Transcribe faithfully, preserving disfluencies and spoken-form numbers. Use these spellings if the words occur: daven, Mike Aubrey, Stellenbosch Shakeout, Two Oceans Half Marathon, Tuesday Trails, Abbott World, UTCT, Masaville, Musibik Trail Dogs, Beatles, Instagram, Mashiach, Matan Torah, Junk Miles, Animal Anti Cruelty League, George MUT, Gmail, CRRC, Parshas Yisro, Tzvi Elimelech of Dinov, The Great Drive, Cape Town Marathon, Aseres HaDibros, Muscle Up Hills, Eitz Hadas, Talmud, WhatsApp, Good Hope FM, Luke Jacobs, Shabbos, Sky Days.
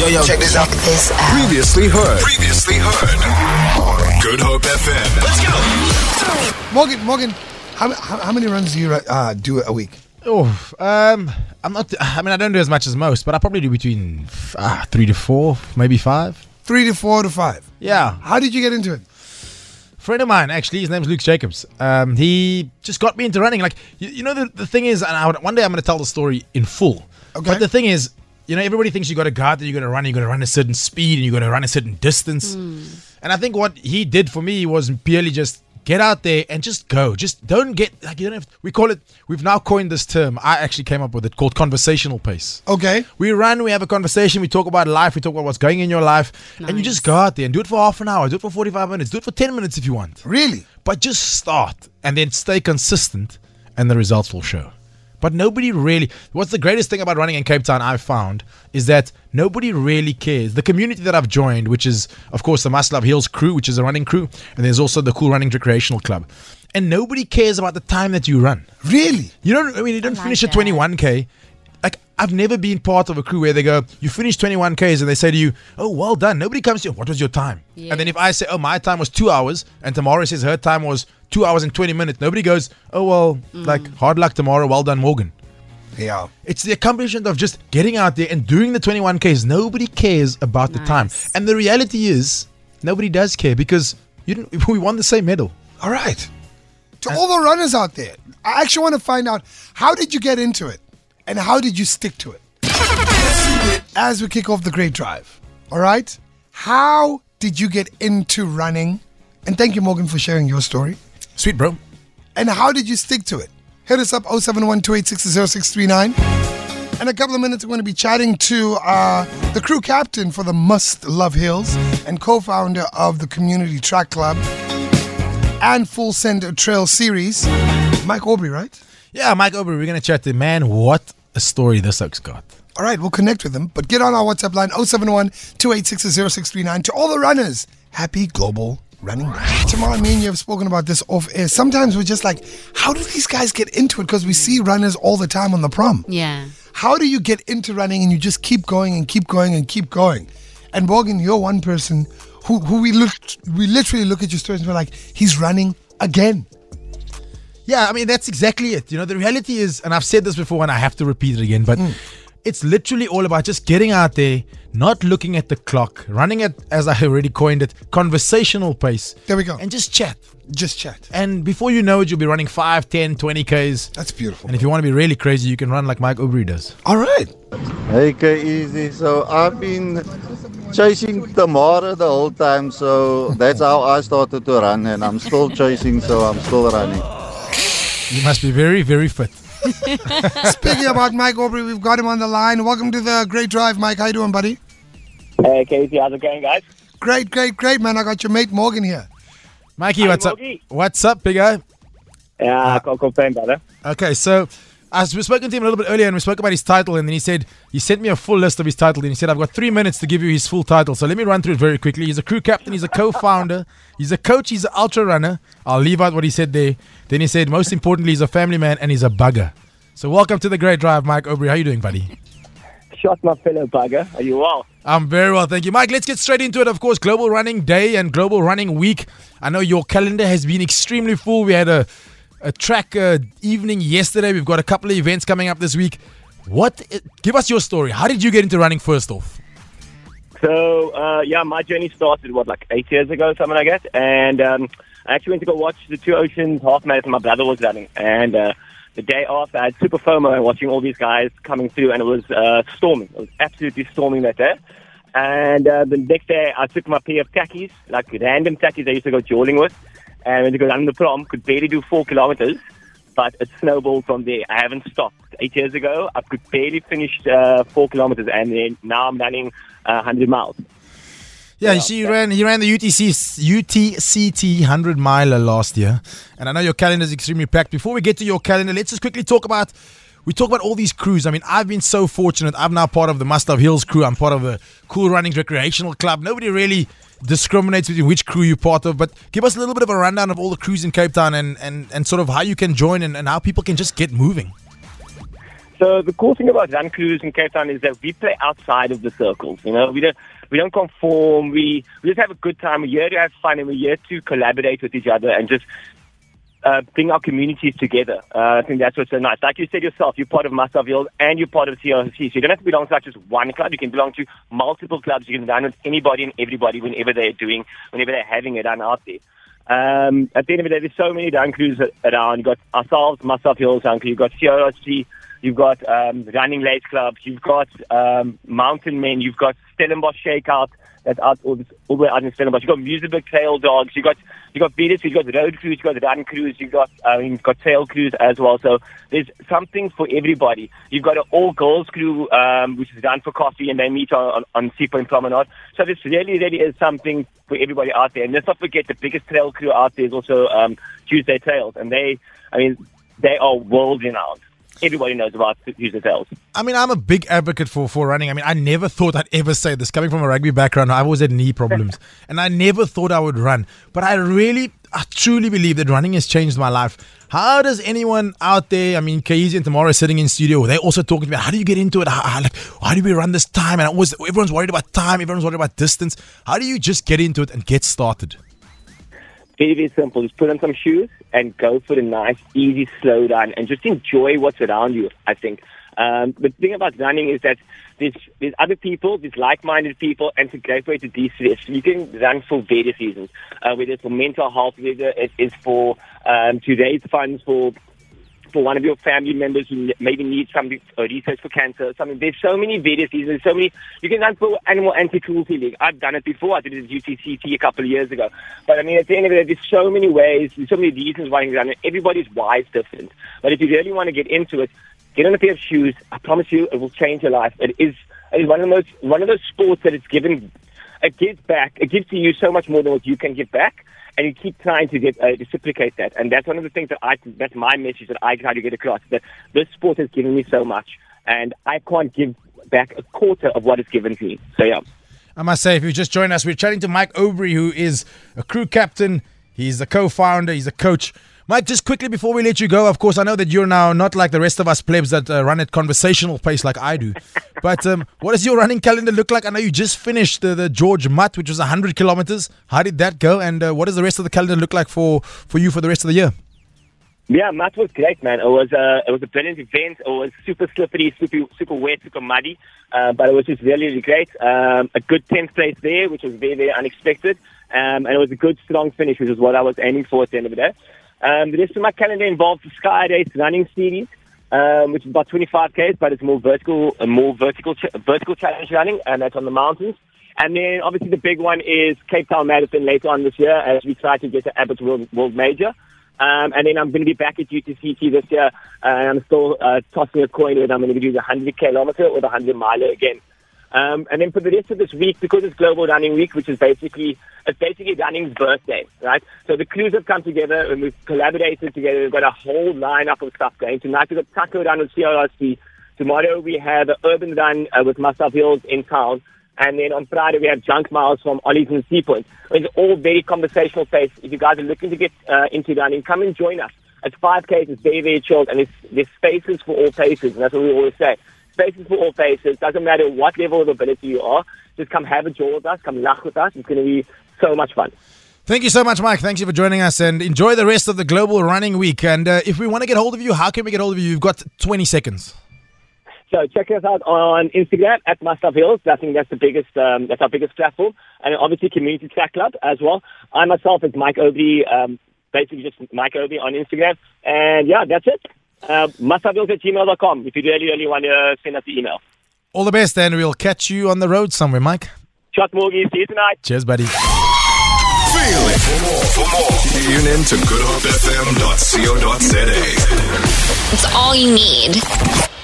Yo, yo, check this out. Check this out. Previously heard. Previously heard. Good Hope F M. Let's go. Morgan, Morgan, how, how, how many runs do you uh, do a week? Oh, um, I'm not. I mean, I don't do as much as most, but I probably do between uh, three to four, maybe five. Three to four to five. Yeah. How did you get into it? Friend of mine, actually, his name's Luke Jacobs. Um, he just got me into running. Like, you, you know, the, the thing is, and I would, one day I'm going to tell the story in full. Okay. But the thing is, you know, everybody thinks you got to go out there, you got to run, you got to run a certain speed, and you got to run a certain distance. Mm. And I think what he did for me was purely just get out there and just go. Just don't get like you don't have. We call it. We've now coined this term. I actually came up with it called conversational pace. Okay. We run. We have a conversation. We talk about life. We talk about what's going in your life. Nice. And you just go out there and do it for half an hour. Do it for forty-five minutes. Do it for ten minutes if you want. Really. But just start and then stay consistent, and the results will show. But nobody really. What's the greatest thing about running in Cape Town I've found is that nobody really cares. The community that I've joined, which is, of course, the Muscle Up Hills crew, which is a running crew, and there's also the Cool Runnings Recreational Club. And nobody cares about the time that you run. Really? You don't, I mean, you don't like finish that. A twenty-one K. Like, I've never been part of a crew where they go, you finished twenty-one Ks, and they say to you, oh, well done. Nobody comes to you, what was your time? Yeah. And then if I say, oh, my time was two hours, and Tamara says her time was two hours and twenty minutes, nobody goes, oh, well, mm. like, hard luck tomorrow, well done, Morgan. Yeah. It's the accomplishment of just getting out there and doing the twenty-one Ks. Nobody cares about nice. The time. And the reality is, nobody does care because you didn't, we won the same medal. All right. To and all the runners out there, I actually want to find out, how did you get into it? And how did you stick to it? As we kick off the Great Drive, all right? How did you get into running? And thank you, Morgan, for sharing your story. Sweet, bro. And how did you stick to it? Hit us up, oh seven one, two eight six, oh six three nine. In a couple of minutes, we're going to be chatting to uh, the crew captain for the Must Love Hills and co-founder of the Community Track Club and Full Send Trail Series, Mike Aubrey, right? Yeah, Mike Aubrey, we're going to chat to him. Man, what a story this oak's got. All right, we'll connect with him. But get on our WhatsApp line, oh seven one, two eight six, oh six three nine. To all the runners, happy Global Running Day. Tomorrow, me and you have spoken about this off air. Sometimes we're just like, how do these guys get into it? Because we see runners all the time on the prom. Yeah. How do you get into running and you just keep going and keep going and keep going? And Morgan, you're one person who, who we look, we literally look at your stories and we're like, he's running again. Yeah, I mean, that's exactly it. You know, the reality is, and I've said this before and I have to repeat it again, but mm. it's literally all about just getting out there, not looking at the clock, running at, as I already coined it, conversational pace. There we go. And just chat. Just chat. And before you know it, you'll be running five, ten, twenty Ks. That's beautiful. And bro. If you want to be really crazy, you can run like Mike Aubrey does. All right. Hey, K-Easy. So I've been chasing Tamara the whole time. So that's how I started to run. And I'm still chasing, so I'm still running. You must be very, very fit. Speaking about Mike Aubrey, we've got him on the line. Welcome to the Great Drive, Mike. How you doing, buddy? Hey, Casey. How's it going, guys? Great, great, great, man. I got your mate Morgan here. Mikey, hey, what's Morgie. Up? What's up, big guy? Yeah, uh, I can't complain, brother. Okay, so I was spoken to him a little bit earlier and we spoke about his title and then he said, he sent me a full list of his title and he said, I've got three minutes to give you his full title. So let me run through it very quickly. He's a crew captain, he's a co-founder, he's a coach, he's an ultra runner. I'll leave out what he said there. Then he said, most importantly, he's a family man and he's a bugger. So welcome to the Great Drive, Mike Aubrey. How are you doing, buddy? Shot my fellow bugger. Are you well? I'm very well, thank you. Mike, let's get straight into it. Of course, Global Running Day and Global Running Week. I know your calendar has been extremely full. We had a A track uh, evening yesterday. We've got a couple of events coming up this week. What? Give us your story. How did you get into running first off? So, uh, yeah, my journey started, what, like eight years ago, something like that. And um, I actually went to go watch the Two Oceans Half Marathon. My brother was running. And uh, the day after, I had super FOMO watching all these guys coming through. And it was uh, storming. It was absolutely storming that day. And uh, the next day, I took my pair of khakis, like random khakis I used to go jawling with. And when I got under the prom, could barely do four kilometers, but it snowballed from there. I haven't stopped. Eight years ago, I could barely finish uh, four kilometers, and then now I'm running uh, one hundred miles. Yeah, you see, you ran, you ran the U T C, U T C T one hundred miler last year, and I know your calendar is extremely packed. Before we get to your calendar, let's just quickly talk about... We talk about all these crews. I mean, I've been so fortunate. I'm now part of the Must Love Hills crew. I'm part of the Cool Runnings Recreational Club. Nobody really discriminates between which crew you're part of, but give us a little bit of a rundown of all the crews in Cape Town and, and, and sort of how you can join and, and how people can just get moving. So the cool thing about run crews in Cape Town is that we play outside of the circles. You know, we don't we don't conform. We we just have a good time. We're here to have fun, and we're here to collaborate with each other and just uh, bring our communities together. Uh, I think that's what's so nice. Like you said yourself, you're part of Masaville and you're part of C R R C. So you don't have to belong to like just one club. You can belong to multiple clubs. You can run with anybody and everybody whenever they're doing, whenever they're having a run out there. Um, at the end of the day, there's so many run crews around. You've got ourselves, Muscle Up Hills run crew. You've got C R R C. You've got um, Running Late Clubs. You've got um, Mountain Men. You've got Stellenbosch Shakeout. That's out all, all the way out in Stellenbosch. You've got Musibik Trail Dogs. You've got you got Beatles. You've got road crews. You've got run crews. You've got um, you've got trail crews as well. So there's something for everybody. You've got an all girls crew um, which is run for coffee and they meet on on Sea Point Promenade. So this really really is something for everybody out there. And let's not forget the biggest trail crew out there is also um, Tuesday Trails, and they I mean they are world renowned. Everybody knows about Tuesday Trails. I mean, I'm a big advocate for, for running. I mean, I never thought I'd ever say this. Coming from a rugby background, I've always had knee problems. And I never thought I would run. But I really, I truly believe that running has changed my life. How does anyone out there, I mean, Kaezi and Tamara sitting in studio, they're also talking about how do you get into it? How, how, like, how do we run this time? And I was, everyone's worried about time. Everyone's worried about distance. How do you just get into it and get started? Very, very simple. Just put on some shoes and go for the nice, easy, slow run and just enjoy what's around you, I think. Um, but the thing about running is that there's, there's other people, there's like-minded people, and it's a great way to de-stress. You can run for various reasons, uh, whether it's for mental health, whether it is for um, to raise funds for for one of your family members who maybe needs some research for cancer or something. There's so many various reasons. So many. You can run for Animal Anti Cruelty League. I've done it before. I did it at U T C T a couple of years ago. But I mean, at the end of it, there's so many ways, there's so many reasons why you can run. Everybody's why is different. But if you really want to get into it, get on a pair of shoes. I promise you, it will change your life. It is, it is one of those one of those sports that it's given. It gives back. It gives to you so much more than what you can give back. And you keep trying to get, uh, reciprocate that. And that's one of the things that I, that's my message that I try to get across, that this sport has given me so much. And I can't give back a quarter of what it's given to me. So, yeah. I must say, if you just joined us, we're chatting to Mike Aubrey, who is a crew captain. He's the co-founder. He's a coach. Mike, just quickly before we let you go, of course, I know that you're now not like the rest of us plebs that uh, run at conversational pace like I do. But um, what does your running calendar look like? I know you just finished the, the George M U T, which was one hundred kilometers. How did that go? And uh, what does the rest of the calendar look like for, for you for the rest of the year? Yeah, M U T was great, man. It was, uh, it was a brilliant event. It was super slippery, super, super wet, super muddy. Uh, but it was just really, really great. Um, a good tenth place there, which was very, very unexpected. Um, and it was a good, strong finish, which is what I was aiming for at the end of the day. Um, the rest of my calendar involves the Sky Days running series, um, which is about twenty-five Ks, but it's more vertical, a more vertical, ch- vertical challenge running, and that's on the mountains. And then obviously the big one is Cape Town Marathon later on this year as we try to get to Abbott World, World Major. Um, and then I'm going to be back at U T C T this year, and I'm still uh, tossing a coin whether I'm going to do the one hundred kilometer or the one hundred miler again. Um, and then for the rest of this week, because it's Global Running Week, which is basically it's basically running's birthday, right? So the crews have come together and we've collaborated together. We've got a whole lineup of stuff going. Tonight we've got Taco Run with C R R C. Tomorrow we have an urban run uh, with Muscle Hills in town. And then on Friday we have Junk Miles from Ollie's and Sea Point. It's all very conversational space. If you guys are looking to get uh, into running, come and join us. It's five Ks, it's very, very chilled, and it's, there's spaces for all places, and that's what we always say. Spaces for all faces. Doesn't matter what level of ability you are. Just come have a jaw with us. Come laugh with us. It's going to be so much fun. Thank you so much, Mike. Thank you for joining us, and enjoy the rest of the Global Running Week. And uh, if we want to get hold of you, how can we get hold of you? You've got twenty seconds. So check us out on Instagram at Muscle Up Hills. I think that's the biggest. Um, that's our biggest platform, and obviously Community Track Club as well. I myself is Mike Aubrey. Um, basically just Mike Aubrey on Instagram, and yeah, that's it. Uh, Masaville at gmail dot com if you really, really want to send us the email. All the best, and we'll catch you on the road somewhere, Mike. Shot Morgie. See you tonight. Cheers, buddy. Feel it. For more, for more, tune in to good hope f m dot co dot z a. It's all you need.